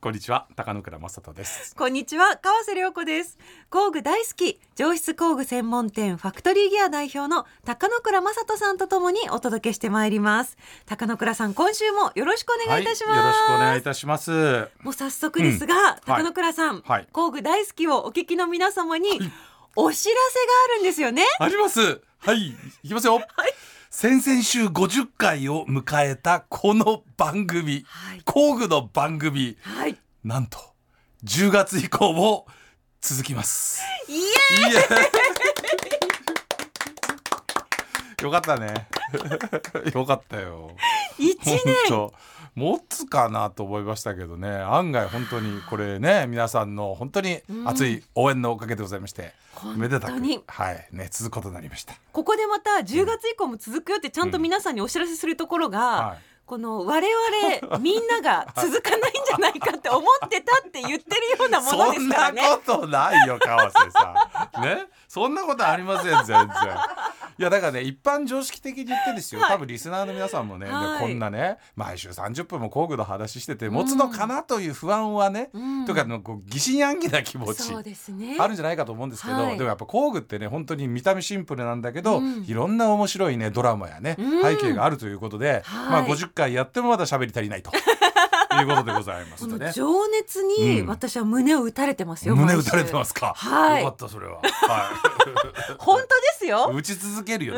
こんにちは、高野倉雅人です。こんにちは、川瀬良子です。工具大好き、上質工具専門店ファクトリーギア代表の高野倉雅人さんとともにお届けしてまいります。高野倉さん、今週もよろしくお願いいたします。はい、よろしくお願いいたします。もう早速ですが、高野倉さん、工具大好きをお聞きの皆様にお知らせがあるんですよね。あります。はい、いきますよ。はい、先々週50回を迎えたこの番組、工具の番組、なんと10月以降も続きます。イエーイよかったねよかったよ。1年、持つかなと思いましたけどね、案外本当にこれね、皆さんの本当に熱い応援のおかげでございまして、めでたく、続くことになりました。ここでまた10月以降も続くよってちゃんと皆さんにお知らせするところが、この我々みんなが続かないんじゃないかって思ってたって言ってるようなものですからね。そんなことないよ川瀬さん、ね、そんなことありません全然。いやだからね、一般常識的に言ってですよ、多分リスナーの皆さんもね、こんなね毎週30分も工具の話してて持つのかなという不安はね、とかのこう疑心暗鬼な気持ち、そうですね、あるんじゃないかと思うんですけど、でもやっぱ工具ってね、本当に見た目シンプルなんだけど、いろんな面白いねドラマやね、背景があるということで、50回やってもまだ喋り足りないということでございますね。この情熱に私は胸を打たれてますよ。胸打たれてますか。よかった、それは、本当ですよ。打ち続けるよ、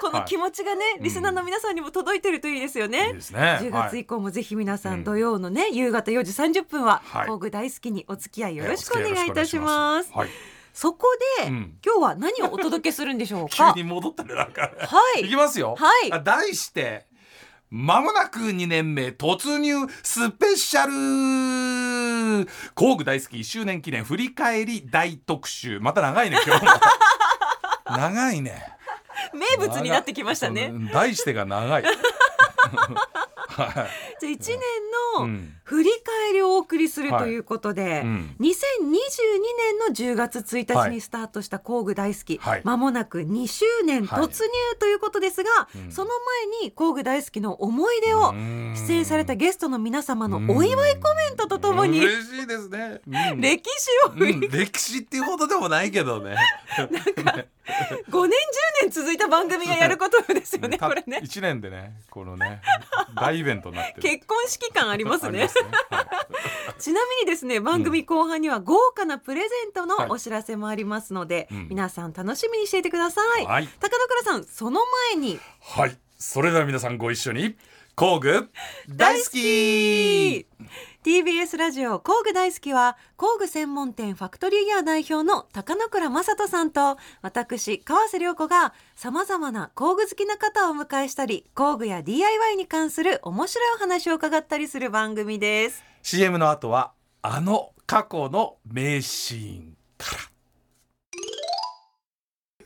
この気持ちがね、リスナーの皆さんにも届いてるといいですよね。10月以降もぜひ皆さん、土曜のね夕方4時30分は工具大好きにお付き合いよろしくお願いいたします。そこで、今日は何をお届けするんでしょうか。急に戻ったね、なんか、いきますよ。題して、まもなく2年目突入スペシャル、工具大好き1周年記念振り返り大特集。また長いね今日も長いね、名物になってきましたね。題してが長いじゃあ1年の振り返りをお送りするということで、2022年の10月1日にスタートした工具大好き、まもなく2周年突入ということですが、その前に工具大好きの思い出を出演されたゲストの皆様のお祝いコメントとともに、嬉しいですね、歴史を振り返り、歴史っていうことでもないけどねなんか5年10年続いた番組がやることですよねこれね、1年でね、このね大イベントになってる結婚式感ありますねちなみにですね、番組後半には豪華なプレゼントのお知らせもありますので、皆さん楽しみにしていてください。高野倉さん、その前に、それでは皆さんご一緒に、工具大好き。 TBS ラジオ工具大好きは、工具専門店ファクトリーギア代表の高野倉雅人さんと私川瀬良子が、さまざまな工具好きな方をお迎えしたり、工具や DIY に関する面白いお話を伺ったりする番組です。 CM の後はあの過去の名シーンから。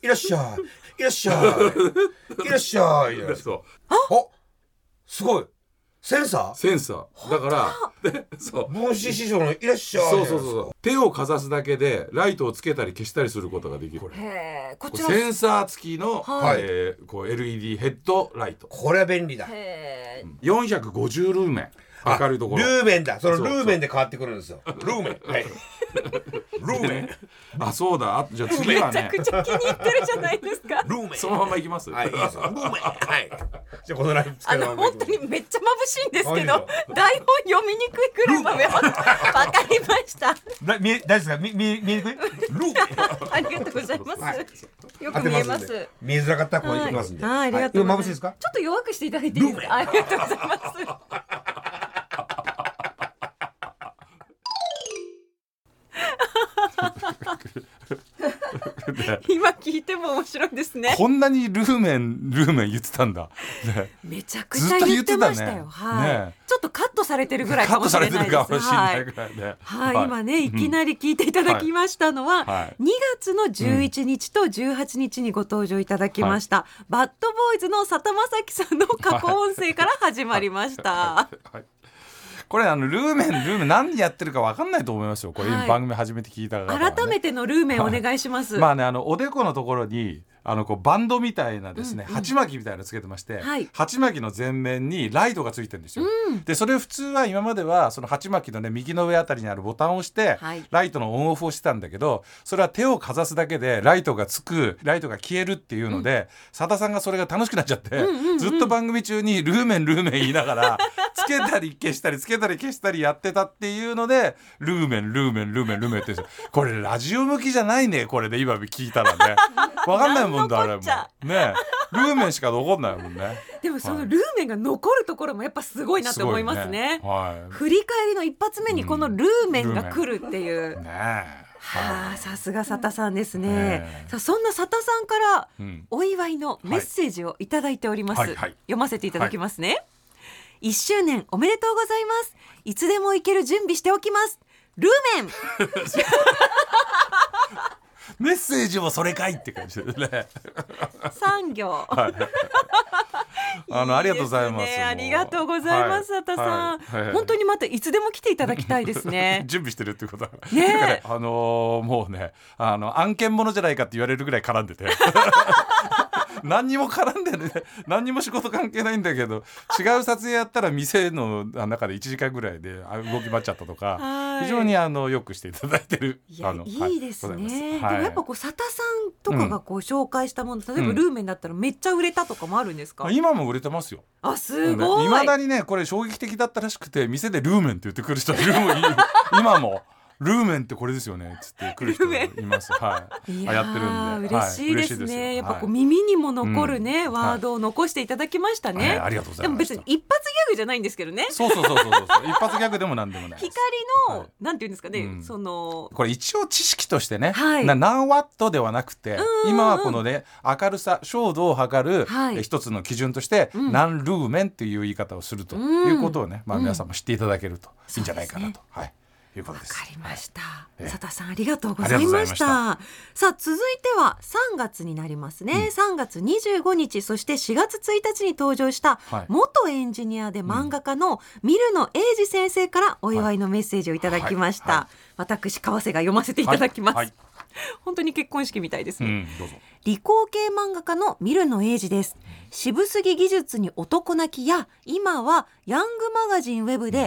いらっしゃい、いらっしゃい、いらっしゃい。すごいセンサーだからで、帽子師匠のいらっしゃい、手をかざすだけでライトをつけたり消したりすることができる。こちらセンサー付きの、こう LED ヘッドライト、これは便利だ。450ルーメン、明るいところルーメンだ。そのルーメンで変わってくるんですよ。ルーメン、ルーメン、あ、そうだ。じゃあ次はね、めちゃくちゃ気に入ってるじゃないですかルーメン、そのままいきます。ルーメン、じゃあこのライブ使いのまま、本当にめっちゃ眩しいんですけど、台本読みにくいくらいまでわかりました大丈夫ですか、見えにくいルーメンありがとうございます、よく見えます。見えづらかったらこういきますんで、今眩しいですか。ちょっと弱くしていただいていいですか。ありがとうございます今聞いても面白いですね。こんなにルーメン言ってたんだ、ね、めちゃくちゃ言ってましたよ、ね、はい、ね、ちょっとカットされてるぐらいかもしれないです。今ねいきなり聞いていただきましたのは、うん、はい、2月の11日と18日にご登場いただきました、うん、バッドボーイズの佐田正樹さんの過去音声から始まりました、はいはいはい。これルーメン何やってるか分かんないと思いますよ、これ今番組初めて聞いた方は、ね、はい、改めてのルーメンお願いします。まあね、おでこのところにこうバンドみたいなですね、鉢巻きみたいなのつけてまして、はい、鉢巻きの前面にライトがついてるんですよ、うん、でそれ普通は今まではその鉢巻きのね右の上あたりにあるボタンを押して、はい、ライトのオンオフをしてたんだけど、それは手をかざすだけでライトが消えるっていうので、うん、佐田さんがそれが楽しくなっちゃって、うんうんうんうん、ずっと番組中にルーメン言いながらつけたり消したりつけたり消したりやってたっていうのでルーメンってこれラジオ向きじゃないね、これで今聞いたらねわかんないもんだあれもね、ルーメンしか残んないもんね。でもそのルーメンが残るところもやっぱすごいなって思いますね、はい、振り返りの一発目にこのルーメンが来るっていう、うん、ねえ、はあ、さすが佐田さんですね、さあそんな佐田さんからお祝いのメッセージをいただいております、うん、はいはいはい、読ませていただきますね、はい、1周年おめでとうございます。いつでも行ける準備しておきます。ルーメンメッセージもそれかいって感じですね産業、はい、ありがとうございます。ありがとうございます、はい、佐田さん、はいはい、本当にまたいつでも来ていただきたいですね準備してるってことは、ね、もうね案件ものじゃないかって言われるぐらい絡んでて何にも絡んでね、何にも仕事関係ないんだけど違う撮影やったら店の中で1時間ぐらいで動き回っちゃったとか、はい、非常によくしていただいてる。いや、いいですね、はい、でもやっぱこう佐田さんとかがこう紹介したもの、うん、例えばルーメンだったらめっちゃ売れたとかもあるんですか、うん、今も売れてますよ。あ、すごい、未だにねこれ衝撃的だったらしくて、店でルーメンって言ってくる人今もルーメンってこれですよねつって来る人がいます、はい、いややってるんで嬉しいですね、はい、やっぱこう耳にも残るね、うん、ワードを残していただきましたね、はい、ありがとうございます。でも別に一発ギャグじゃないんですけどねそう一発ギャグでもなんでもない。光の、はい、なんていうんですかね、うん、そのこれ一応知識としてね、はい、何ワットではなくて、今はこのね明るさ照度を測る、はい、一つの基準として、うん、何ルーメンっていう言い方をするということをね、まあ、皆さんも知っていただけるといいんじゃないかなと、うん、はい、わかりました、はい、佐田さんありがとうございました。さあ続いては3月になりますね、うん、3月25日そして4月1日に登場した元エンジニアで漫画家のミルノエイジ先生からお祝いのメッセージをいただきました、はいはいはい、私川瀬が読ませていただきます、はいはい、本当に結婚式みたいですね、うん、どうぞ。理工系漫画家のミルノエイジです。渋すぎ技術に男泣きや今はヤングマガジンウェブで、う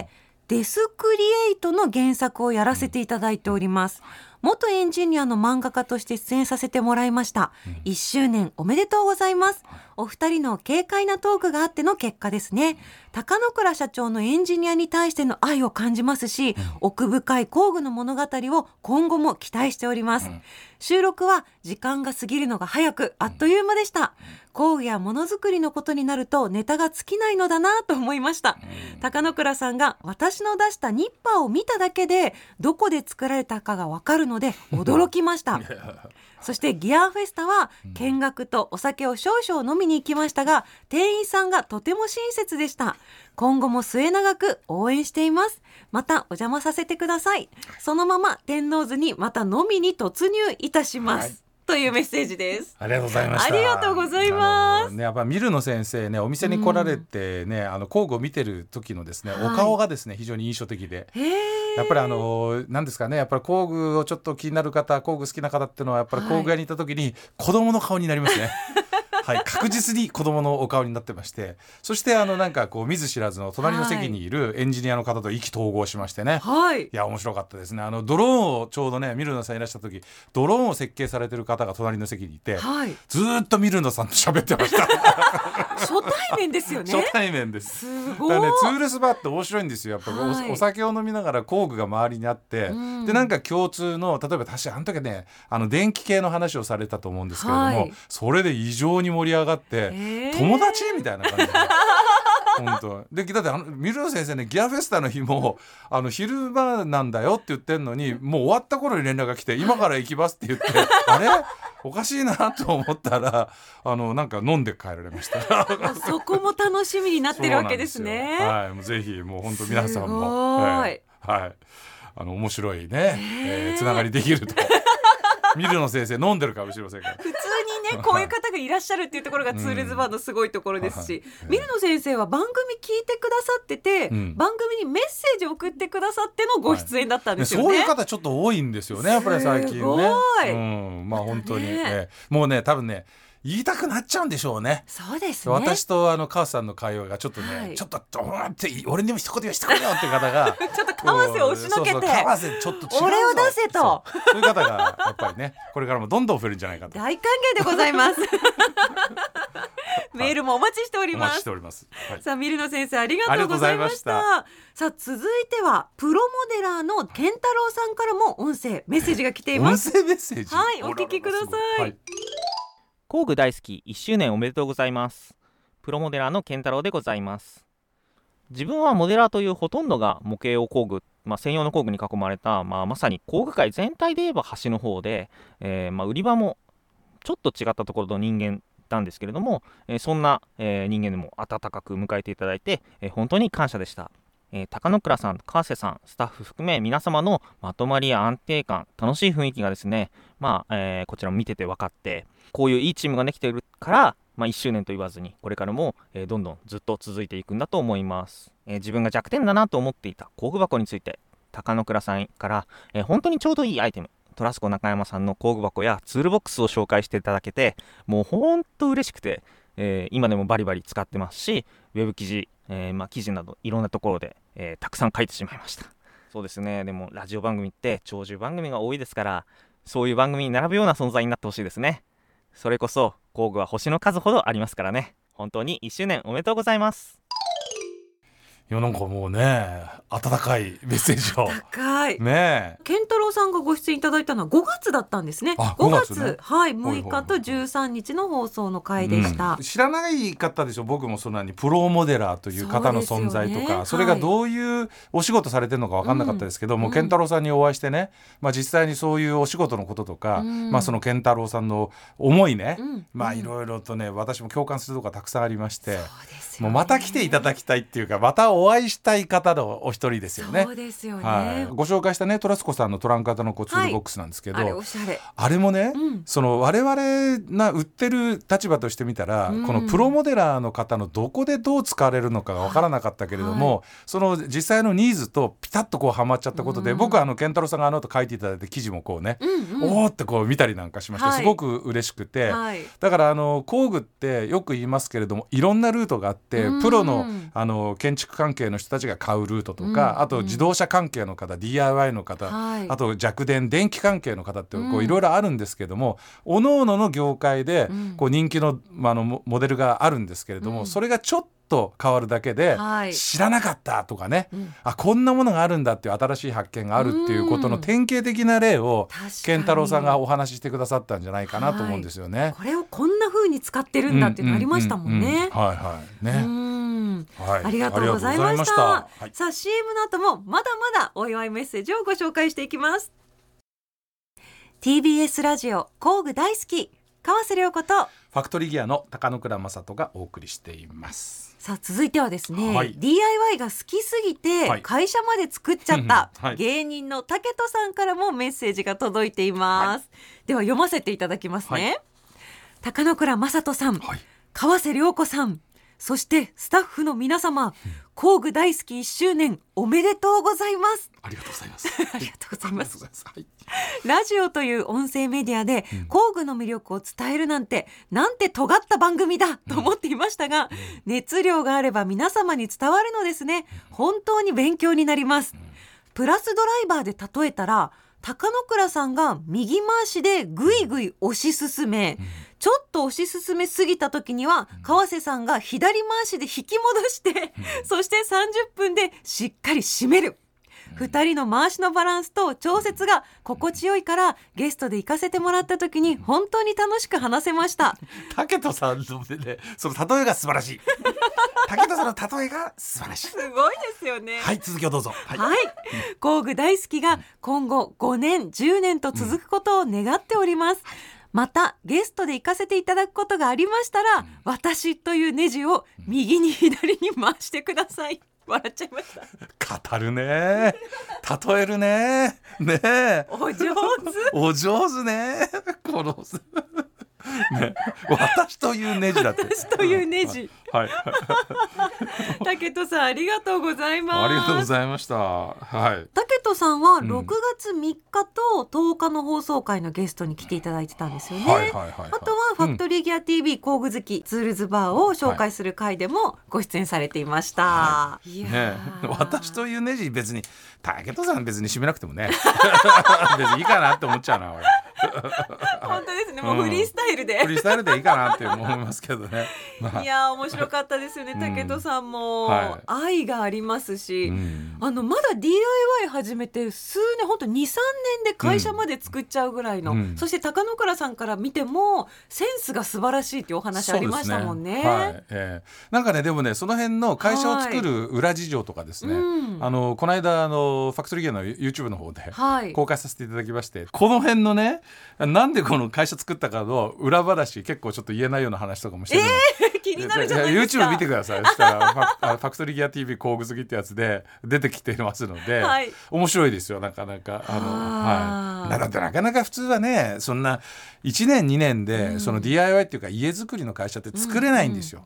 ん、デスクリエイトの原作をやらせていただいております。元エンジニアの漫画家として出演させてもらいました。1周年おめでとうございます。お二人の軽快なトークがあっての結果ですね。高野倉社長のエンジニアに対しての愛を感じますし、奥深い工具の物語を今後も期待しております。収録は時間が過ぎるのが早くあっという間でした。工具やものづくりのことになるとネタが尽きないのだなと思いました。高野倉さんが私の出したニッパーを見ただけでどこで作られたかが分かるので驚きましたそしてギアフェスタは見学とお酒を少々飲みに行きましたが、店員さんがとても親切でした。今後も末永く応援しています。またお邪魔させてください。そのまま天王洲にまた飲みに突入いたします、はい、というメッセージです。ありがとうございました。ありがとうございます。ね、やっぱミルノ先生ね、お店に来られてね、うん、工具を見てる時のですね、はい、お顔がですね、非常に印象的で、やっぱりなんですかね、やっぱり工具をちょっと気になる方、工具好きな方っていうのはやっぱり工具屋にいた時に子供の顔になりますね。はいはい、確実に子供のお顔になってまして、そしてなんかこう見ず知らずの隣の席にいるエンジニアの方と意気投合しましてね、はい、いや面白かったですね。ドローンをちょうどねミルノさんいらっしゃった時ドローンを設計されてる方が隣の席にいて、はい、ずっとミルノさんと喋ってました初対面ですよね。初対面です。すごい。だからね、ツールスバーって面白いんですよ。やっぱ お酒を飲みながら工具が周りにあって、うん、でなんか共通の例えば私あの時ね電気系の話をされたと思うんですけれども、はい、それで異常に盛り上がって、友達みたいな感じで本当でだってミルノ先生ねギアフェスタの日も昼間なんだよって言ってんのにもう終わった頃に連絡が来て今から行きますって言ってあれおかしいなと思ったらなんか飲んで帰られましたそこも楽しみになってるわけですね。はい、ぜひもう本当皆さんも、はい、面白いね、つながりできるとミルノ先生飲んでるかもしれませんから普通にねこういう方がいらっしゃるっていうところがツールズバーのすごいところですし、うん、ミルノ先生は番組聞いてくださってて、うん、番組にメッセージ送ってくださってのご出演だったんですよね、はい、ね、そういう方ちょっと多いんですよねやっぱり最近ね。すごい、うん、まあ本当に、もうね多分ね言いたくなっちゃうんでしょうね。そうですね、私と川瀬さんの会話がちょっとね、はい、ちょっとドーンって俺にも一言言わしてくれよっていう方がちょっと川瀬を押しのけて、そうそう川瀬ちょっと違うぞ俺を出せとそういう方がやっぱりねこれからもどんどん増えるんじゃないかと大歓迎でございますメールもお待ちしております。お待ちしております、はい、さあミルノ先生ありがとうございました。さあ続いてはプロモデラーの健太郎さんからも音声メッセージが来ています。音声メッセージ、はい、お聞きください。はい、工具大好き1周年おめでとうございます。プロモデラーの健太郎でございます。自分はモデラーというほとんどが模型を工具、専用の工具に囲まれた、まさに工具界全体で言えば端の方で、売り場もちょっと違ったところの人間なんですけれども、そんな、人間でも温かく迎えていただいて、本当に感謝でした。高野倉さん、川瀬さん、スタッフ含め皆様のまとまりや安定感、楽しい雰囲気がですね、こちらも見てて分かって、こういういいチームができているから、1周年と言わずにこれからも、どんどんずっと続いていくんだと思います。自分が弱点だなと思っていた工具箱について、高野倉さんから、本当にちょうどいいアイテム、トラスコ中山さんの工具箱やツールボックスを紹介していただけて、もうほんと嬉しくて、今でもバリバリ使ってますし、ウェブ記事、記事などいろんなところで、たくさん書いてしまいました。そうですね、でもラジオ番組って長寿番組が多いですから、そういう番組に並ぶような存在になってほしいですね。それこそ工具は星の数ほどありますからね。本当に1周年おめでとうございます。いやなんかもうね温かいメッセージをねえ、健太郎さんがご出演いただいたのは5月だったんですね。5月、ね、はい、6日と13日の放送の回でした、うん、知らない方でしょ。僕もそんなにプロモデラーという方の存在とか ね、それがどういうお仕事されてるのか分かんなかったですけど、もう健太郎さんにお会いしてね、実際にそういうお仕事のこととか、その健太郎さんの思いね、いろいろとね私も共感するところがたくさんありまして、もうまた来ていただきたいっていうか、またお会いしたい方のお一人ですよね。そうですよね、はい、ご紹介したねトラスコさんのトランク型のツールボックスなんですけど、はい、あれおしゃれ。あれもね、その我々な売ってる立場としてみたら、このプロモデラーの方のどこでどう使われるのかが分からなかったけれども、その実際のニーズとピタッとはまっちゃったことで、僕は健太郎さんが後書いていただいて記事もこうね、おーって見たりなんかしました、はい、すごく嬉しくて、はい、だから工具ってよく言いますけれども、いろんなルートがあって、プロの、建築家関係の人たちが買うルートとか、あと自動車関係の方、DIY の方、あと弱電電気関係の方っていろいろあるんですけども、おのおのの業界で人気の、モデルがあるんですけれども、それがちょっと変わるだけで、知らなかったとかね、あこんなものがあるんだっていう新しい発見があるっていうことの典型的な例を健太郎さんがお話ししてくださったんじゃないかなと思うんですよね、はい、これをこんな風に使ってるんだっていうのありましたもんね。はいはいね、はい、ありがとうございました。はい、さあ CM の後もまだまだお祝いメッセージをご紹介していきます。TBS ラジオ工具大好き川瀬良子とファクトリーギアの高野倉雅人がお送りしています。さあ続いてはですね、はい、DIY が好きすぎて会社まで作っちゃった、はい、芸人の竹人さんからもメッセージが届いています。はい、では読ませていただきますね。はい、高野倉雅人さん、はい、川瀬良子さん、そしてスタッフの皆様、工具大好き1周年おめでとうございます。ありがとうございますありがとうございます。ラジオという音声メディアで工具の魅力を伝えるなんて、なんて尖った番組だと思っていましたが、熱量があれば皆様に伝わるのですね。本当に勉強になります。プラスドライバーで例えたら、高野倉さんが右回しでぐいぐい押し進め、ちょっと押し進めすぎた時には川瀬さんが左回しで引き戻して、そして30分でしっかり締める。2人の回しのバランスと調節が心地よいから、ゲストで行かせてもらった時に本当に楽しく話せました。竹人さんの、ね、その例えが素晴らしい竹人さんの例えが素晴らしいすごいですよね。はい、続きをどうぞ。はい、はい、工具大好きが今後5年10年と続くことを願っております。またゲストで行かせていただくことがありましたら、私というネジを右に左に回してください。笑っちゃいました。語るね、例えるね、ねえ、お上手お上手ね、このね、私というネジだって。私というネジ、はいはい、竹戸さんありがとうございます。ありがとうございました、はい、竹戸さんは6月3日と10日の放送回のゲストに来ていただいてたんですよね、はいはいはいはい、あとはファクトリーギア TV 工具好きツールズバーを紹介する回でもご出演されていました、はいいやね、私というネジ別に竹戸さん別に締めなくてもね別にいいかなって思っちゃうな俺本当ですね、もうフリースタイルで、フリースタイルでいいかなって思いますけどね、まあ、いや面白かったですよね、竹戸さんも、はい、愛がありますし、まだ DIY 始めて数年、本当 2,3 年で会社まで作っちゃうぐらいの、そして高野倉さんから見てもセンスが素晴らしいというお話ありましたもん ね、はいなんかね、でもねその辺の会社を作る裏事情とかですね、この間ファクトリーギアの YouTube の方で公開させていただきまして、はい、この辺のねなんでこの会社作ったかの裏話結構ちょっと言えないような話とかもしてるの、気になるじゃないですか。 YouTube 見てくださいしたらファクトリーギア TV 工具好きってやつで出てきてますので、はい、面白いですよ。なかなかなかなか普通はねそんな1年2年で、その DIY っていうか家づくりの会社って作れないんですよ、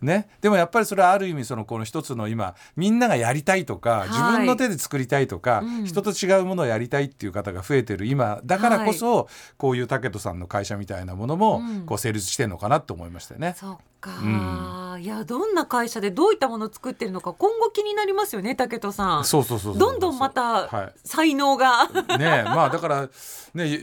ね、でもやっぱりそれはある意味この一つの今みんながやりたいとか、自分の手で作りたいとか、人と違うものをやりたいっていう方が増えてる今だからこそ、こういう竹戸さんの会社みたいなものもこう成立してるのかなと思いましたよね。そうか、いやどんな会社でどういったものを作ってるのか今後気になりますよね竹戸さん。そうそうそうそう、どんどんまた才能が、はい、ねえ、まあだから、ね、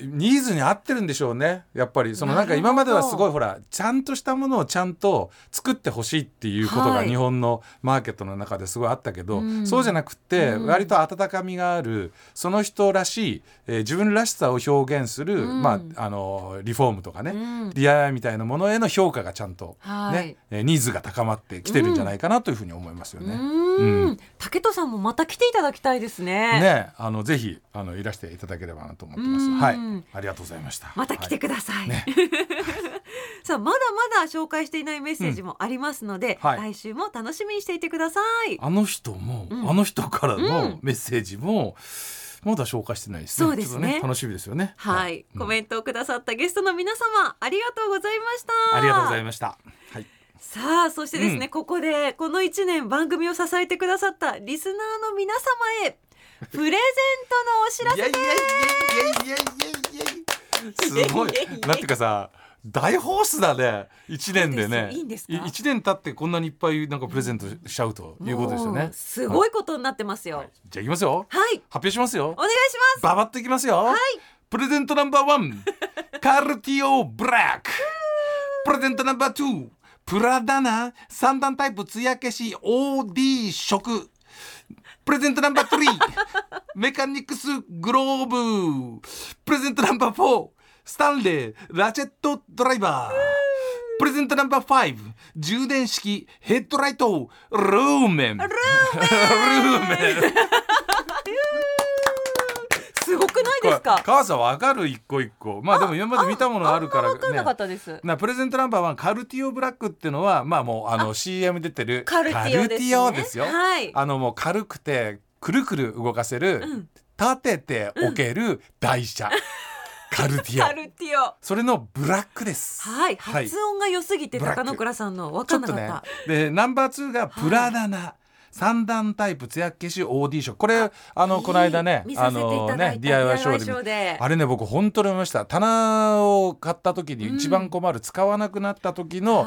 ニーズに合ってるんでしょうねやっぱり。なんか今まではすごいほらちゃんとしたものをちゃんと作ってほしいっていうことが日本のマーケットの中ですごいあったけど、そうじゃなくて割と温かみがある、その人らしい、自分らしさを表現するリフォームとかね、DIY みたいなものへの評価がちゃんと、ね、ニーズが高まってきてるんじゃないかなというふうに思いますよね。竹戸さんもまた来ていただきたいです ねぜひいらしていただければなと思ってます。はい、ありがとうございました。また来てください、はいね、さあまだまだ紹介していないメッセージもありますので、来週も楽しみにしていてください。あの人も、あの人からのメッセージも、まだ紹介してないですね。そうですね。ちょっとね、楽しみですよね。はい、コメントをくださったゲストの皆様、ありがとうございました。ありがとうございました。はい。さあそしてですね、ここでこの1年番組を支えてくださったリスナーの皆様へプレゼントのお知らせです。すごい。なんていうかさ。大ホースだね1年でね。いいんですか1年経ってこんなにいっぱいなんかプレゼントしちゃうということですよね。すごいことになってますよ、はい、じゃあいきますよ、はい、発表しますよ。お願いします。ババッといきますよ、はい、プレゼントナンバー1 カルティオブラックプレゼントナンバー2プラダナ3段タイプ艶消し OD 色プレゼントナンバー3 メカニクスグローブプレゼントナンバー4スタンレーラチェットドライバープレゼントナンバー5充電式ヘッドライトルーメンすごくないですか。川さん分かる一個一個。まあでも今まで見たものあるからね。分かんなかったです。プレゼントナンバー1カルティオブラックっていうのはまあもうCM 出てるカルティオですよ。はい、もう軽くてくるくる動かせる、立てておける台車。カルティオそれのブラックです、はい、発音が良すぎて高野倉さんの分かんなかった、ね、でナンバー2がプラダナ、三段タイプ艶消し OD ショーこれこの間ねDIY ショーであれね僕本当に思いました。棚を買った時に一番困る、使わなくなった時の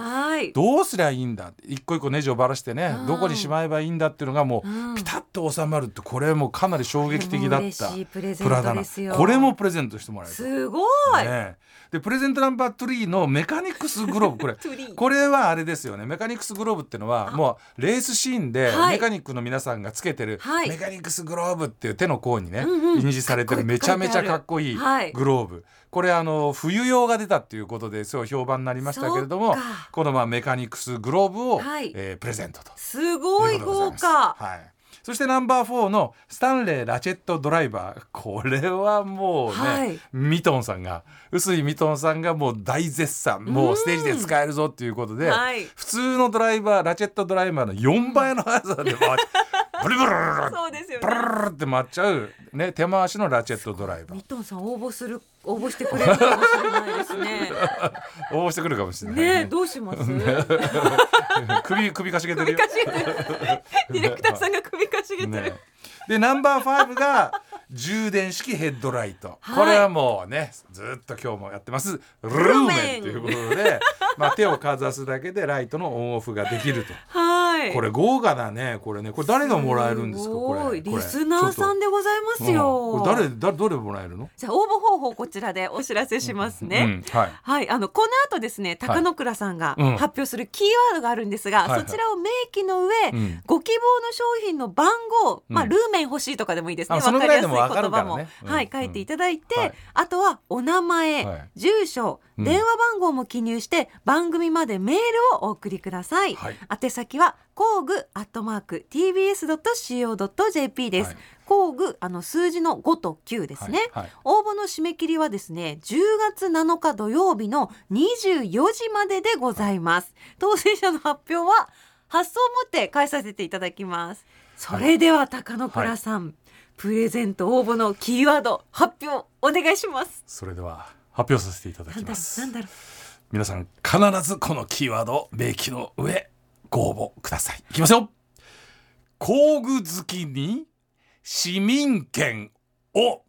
どうすりゃいいんだ一個一個ネジをばらしてねどこにしまえばいいんだっていうのがもう、ピタッと収まるって、これもかなり衝撃的だったプラダナこれもプレゼントしてもらえるすごい、ね、でプレゼントナンバー3のメカニクスグローブこれはあれですよね。メカニクスグローブっていうのはもうレースシーンで、メカニックの皆さんがつけてる、メカニクスグローブっていう手の甲にね、印字されてるめちゃめちゃかっこいいグローブ、これ冬用が出たっていうことでそう評判になりましたけれども、このメカニクスグローブをプレゼントと。すごい豪華。はい、そしてナンバー4のスタンレーラチェットドライバー、これはもうね、はい、ミトンさんが、臼井ミトンさんがもう大絶賛、もうステージで使えるぞっていうことで、はい、普通のドライバー、ラチェットドライバーの4倍の速さで回ってブルブルブルブルって回っちゃう、ね、手回しのラチェットドライバー。ミトンさん応募してくれるかもしれないですね。応募してくるかもしれない ねどうします首かしげてるよ。ディレクターさんが首かしげてる、ね、でナンバー5が充電式ヘッドライト、はい、これはもうねずっと今日もやってますルーメンということで、まあ、手をかざすだけでライトのオンオフができるとはい、これ豪華だねこれね。これ誰のもらえるんですかこれリスナーさんでございますよ、うん、これ誰どれもらえるの。じゃあ応募方法こちらでお知らせしますね、うんうんはいはい、この後ですね高野倉さんが発表するキーワードがあるんですが、はいうん、そちらを明記の上、はいはい、ご希望の商品の番号、うんまあ、ルーメン欲しいとかでもいいですね、うん、分かりやすい言葉も、ねうんはい、書いていただいて、うんはい、あとはお名前、はい、住所、うん、電話番号も記入して番組までメールをお送りください、はい、宛先は工具@tbs.co.jp です、はい、工具数字の5と9ですね、はいはい、応募の締め切りはですね10月7日土曜日の24時まででございます、はい、当選者の発表は発送をもって返させていただきます。それでは高野倉さん、はい、プレゼント応募のキーワード発表お願いします。それでは発表させていただきます。なんだろう皆さん必ずこのキーワードを明記の上ご応募ください。いきますよ。工具好きに市民権を、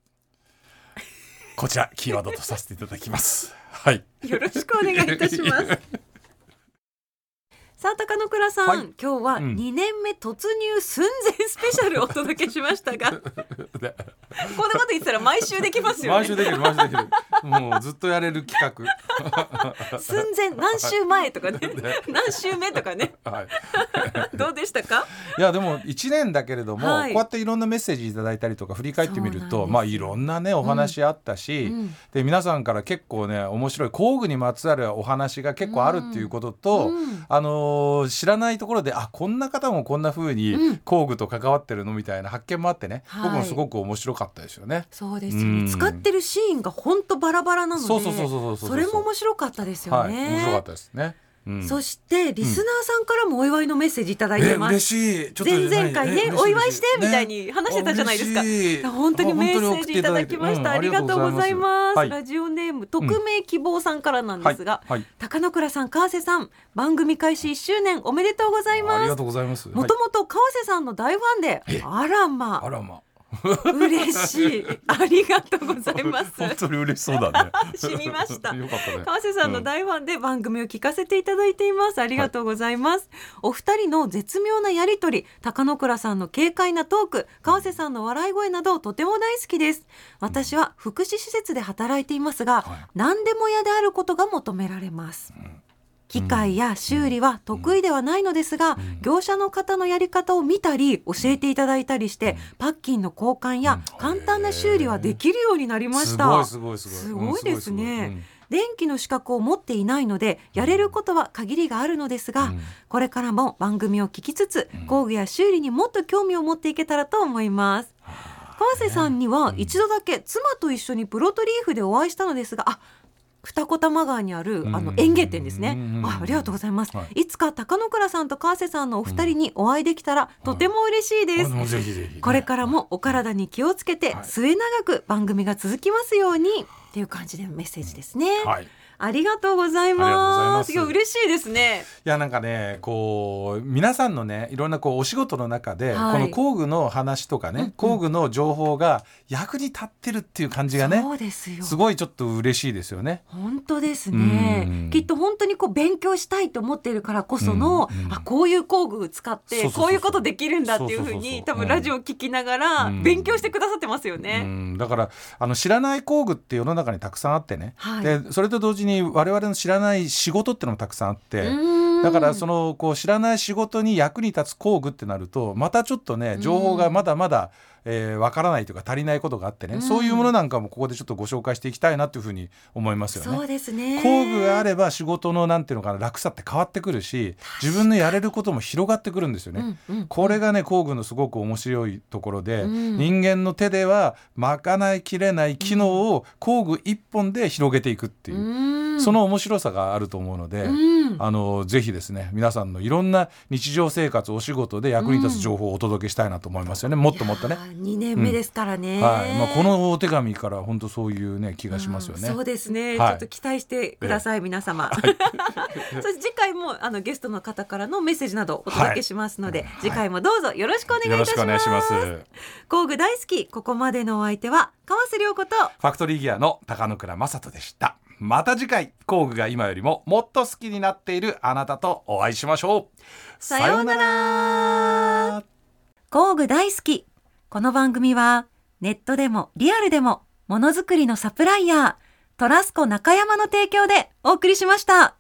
こちらキーワードとさせていただきます、はい、よろしくお願いいたしますさあ高野倉さん、はい、今日は2年目突入寸前スペシャルをお届けしましたが、うん、こんなこと言ってたら毎週できますよね。毎週できるもうずっとやれる企画寸前何週前とかね何週目とかね、はい、どうでしたか。いやでも1年だけれども、はい、こうやっていろんなメッセージいただいたりとか振り返ってみると、まあ、いろんなねお話あったし、うん、で皆さんから結構ね面白い工具にまつわるお話が結構あるっていうことと、うん、知らないところでこんな方もこんな風に工具と関わってるのみたいな発見もあってね、うん、僕もすごく面白かったですよね、はい、そうですよね、うん、使ってるシーンが本当バラバラなのでそれも面白かったですよね、はい、面白かったですね、うん、そしてリスナーさんからもお祝いのメッセージいただいてます、嬉しい。ちょっと前々回ねお祝いしてみたいに話してたじゃないですか、ね、本当にメッセージいただきました、うん、ありがとうございます、はい、ラジオネーム匿名希望さんからなんですが、うんはいはい、高野倉さん川瀬さん番組開始1周年おめでとうございます。ありがとうございます。もともと川瀬さんの大ファンで、はい、あらま嬉しいありがとうございます本当に嬉しそうだね染みましたよかった、ね、川瀬さんの大ファンで番組を聞かせていただいています、うん、ありがとうございます、はい、お二人の絶妙なやりとり高野倉さんの軽快なトーク川瀬さんの笑い声などとても大好きです。私は福祉施設で働いていますが、はい、何でも屋であることが求められます、うん、機械や修理は得意ではないのですが、うん、業者の方のやり方を見たり教えていただいたりして、うん、パッキンの交換や簡単な修理はできるようになりました、すごいですね。電気の資格を持っていないのでやれることは限りがあるのですが、うん、これからも番組を聞きつつ、うん、工具や修理にもっと興味を持っていけたらと思います。川瀬さんには一度だけ妻と一緒にプロトリーフでお会いしたのですが、二子玉川にある園芸店ですね、ありがとうございます、はい、いつか高野倉さんと川瀬さんのお二人にお会いできたらとても嬉しいです、はい、ぜひぜひね、これからもお体に気をつけて末長く番組が続きますように、はい、っていう感じでメッセージですね、はい、ありがとうございます。すごい嬉しいですね。いやなんかねこう皆さんのねいろんなこうお仕事の中で、はい、この工具の話とかね、うんうん、工具の情報が役に立ってるっていう感じがね、そうですよ、すごいちょっと嬉しいですよね。本当ですね、うんうん、きっと本当にこう勉強したいと思っているからこその、うんうん、こういう工具使ってこういうことできるんだっていう風に多分ラジオ聞きながら勉強してくださってますよね、うんうん、だから知らない工具って世の中にたくさんあってね、はい、でそれと同時に我々の知らない仕事ってのもたくさんあって、だからそのこう知らない仕事に役に立つ工具ってなるとまたちょっとね情報がまだまだわからないというか足りないことがあってね、そういうものなんかもここでちょっとご紹介していきたいなというふうに思いますよね。そうですね、工具があれば仕事のなんていうのかな楽さって変わってくるし、自分のやれることも広がってくるんですよね、うんうん、これがね工具のすごく面白いところで、うん、人間の手ではまかないきれない機能を工具一本で広げていくっていう、うん、その面白さがあると思うので、うん、ぜひですね皆さんのいろんな日常生活お仕事で役に立つ情報をお届けしたいなと思いますよね、うん、もっともっとね2年目ですからね、うんはいまあ、このお手紙から本当そういう、ね、気がしますよね、うん、そうですね、はい、ちょっと期待してください、皆様、はい、そして次回もゲストの方からのメッセージなどお届けしますので、はい、次回もどうぞよろしくお願いいたします、はい、工具大好き、ここまでのお相手は川瀬良子とファクトリーギアの高野倉正人でした。また次回、工具が今よりももっと好きになっているあなたとお会いしましょう。さようなら。工具大好き、この番組はネットでもリアルでもものづくりのサプライヤートラスコ中山の提供でお送りしました。